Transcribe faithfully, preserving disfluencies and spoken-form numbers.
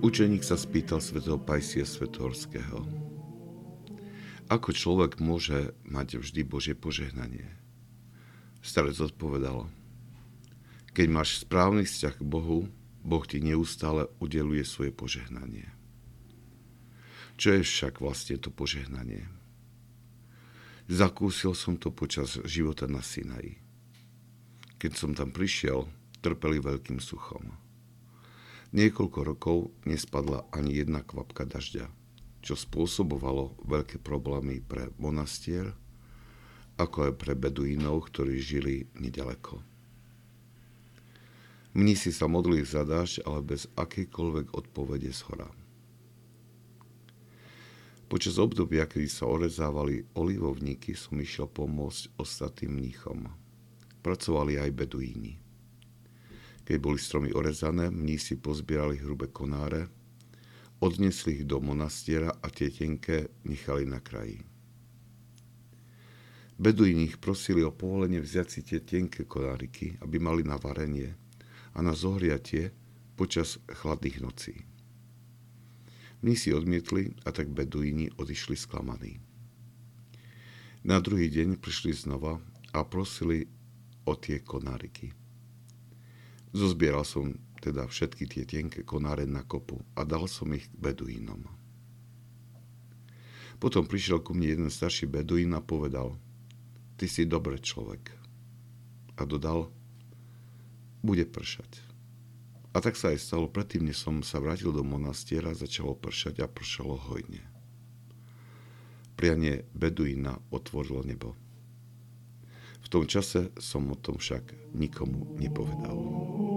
Učeník sa spýtal svätého Paisija Svätohorského: ako človek môže mať vždy Božie požehnanie? Starec odpovedal: keď máš správny vzťah k Bohu, Boh ti neustále udeluje svoje požehnanie. Čo je však vlastne to požehnanie? Zakúsil som to počas života na Sinaji. Keď som tam prišiel, trpeli veľkým suchom. Niekoľko rokov nespadla ani jedna kvapka dažďa, čo spôsobovalo veľké problémy pre monastier, ako aj pre beduínov, ktorí žili nedaleko. Mnísi sa modlili za dažď, ale bez akejkoľvek odpovede zhora. Počas obdobia, kedy sa orezávali olivovníky, som išiel pomôcť ostatným mníchom. Pracovali aj beduíni. Keď boli stromy orezané, mnísi pozbierali hrubé konáre, odnesli ich do monastiera a tie tenké nechali na kraji. Beduíni ich prosili o povolenie vziať si tie tenké konáriky, aby mali na varenie a na zohriatie počas chladných nocí. Mnísi odmietli a tak beduíni odišli sklamaní. Na druhý deň prišli znova a prosili o tie konáriky. Zozbieral som teda všetky tie tenké konáre na kopu a dal som ich beduínom. Potom prišiel ku mne jeden starší beduín a povedal: ty si dobrý človek. A dodal: bude pršať. A tak sa aj stalo, predtým, než som sa vrátil do monastiera, začalo pršať a pršalo hojne. Prianie beduína otvorilo nebo. V tom čase som o tom však nikomu nepovedal.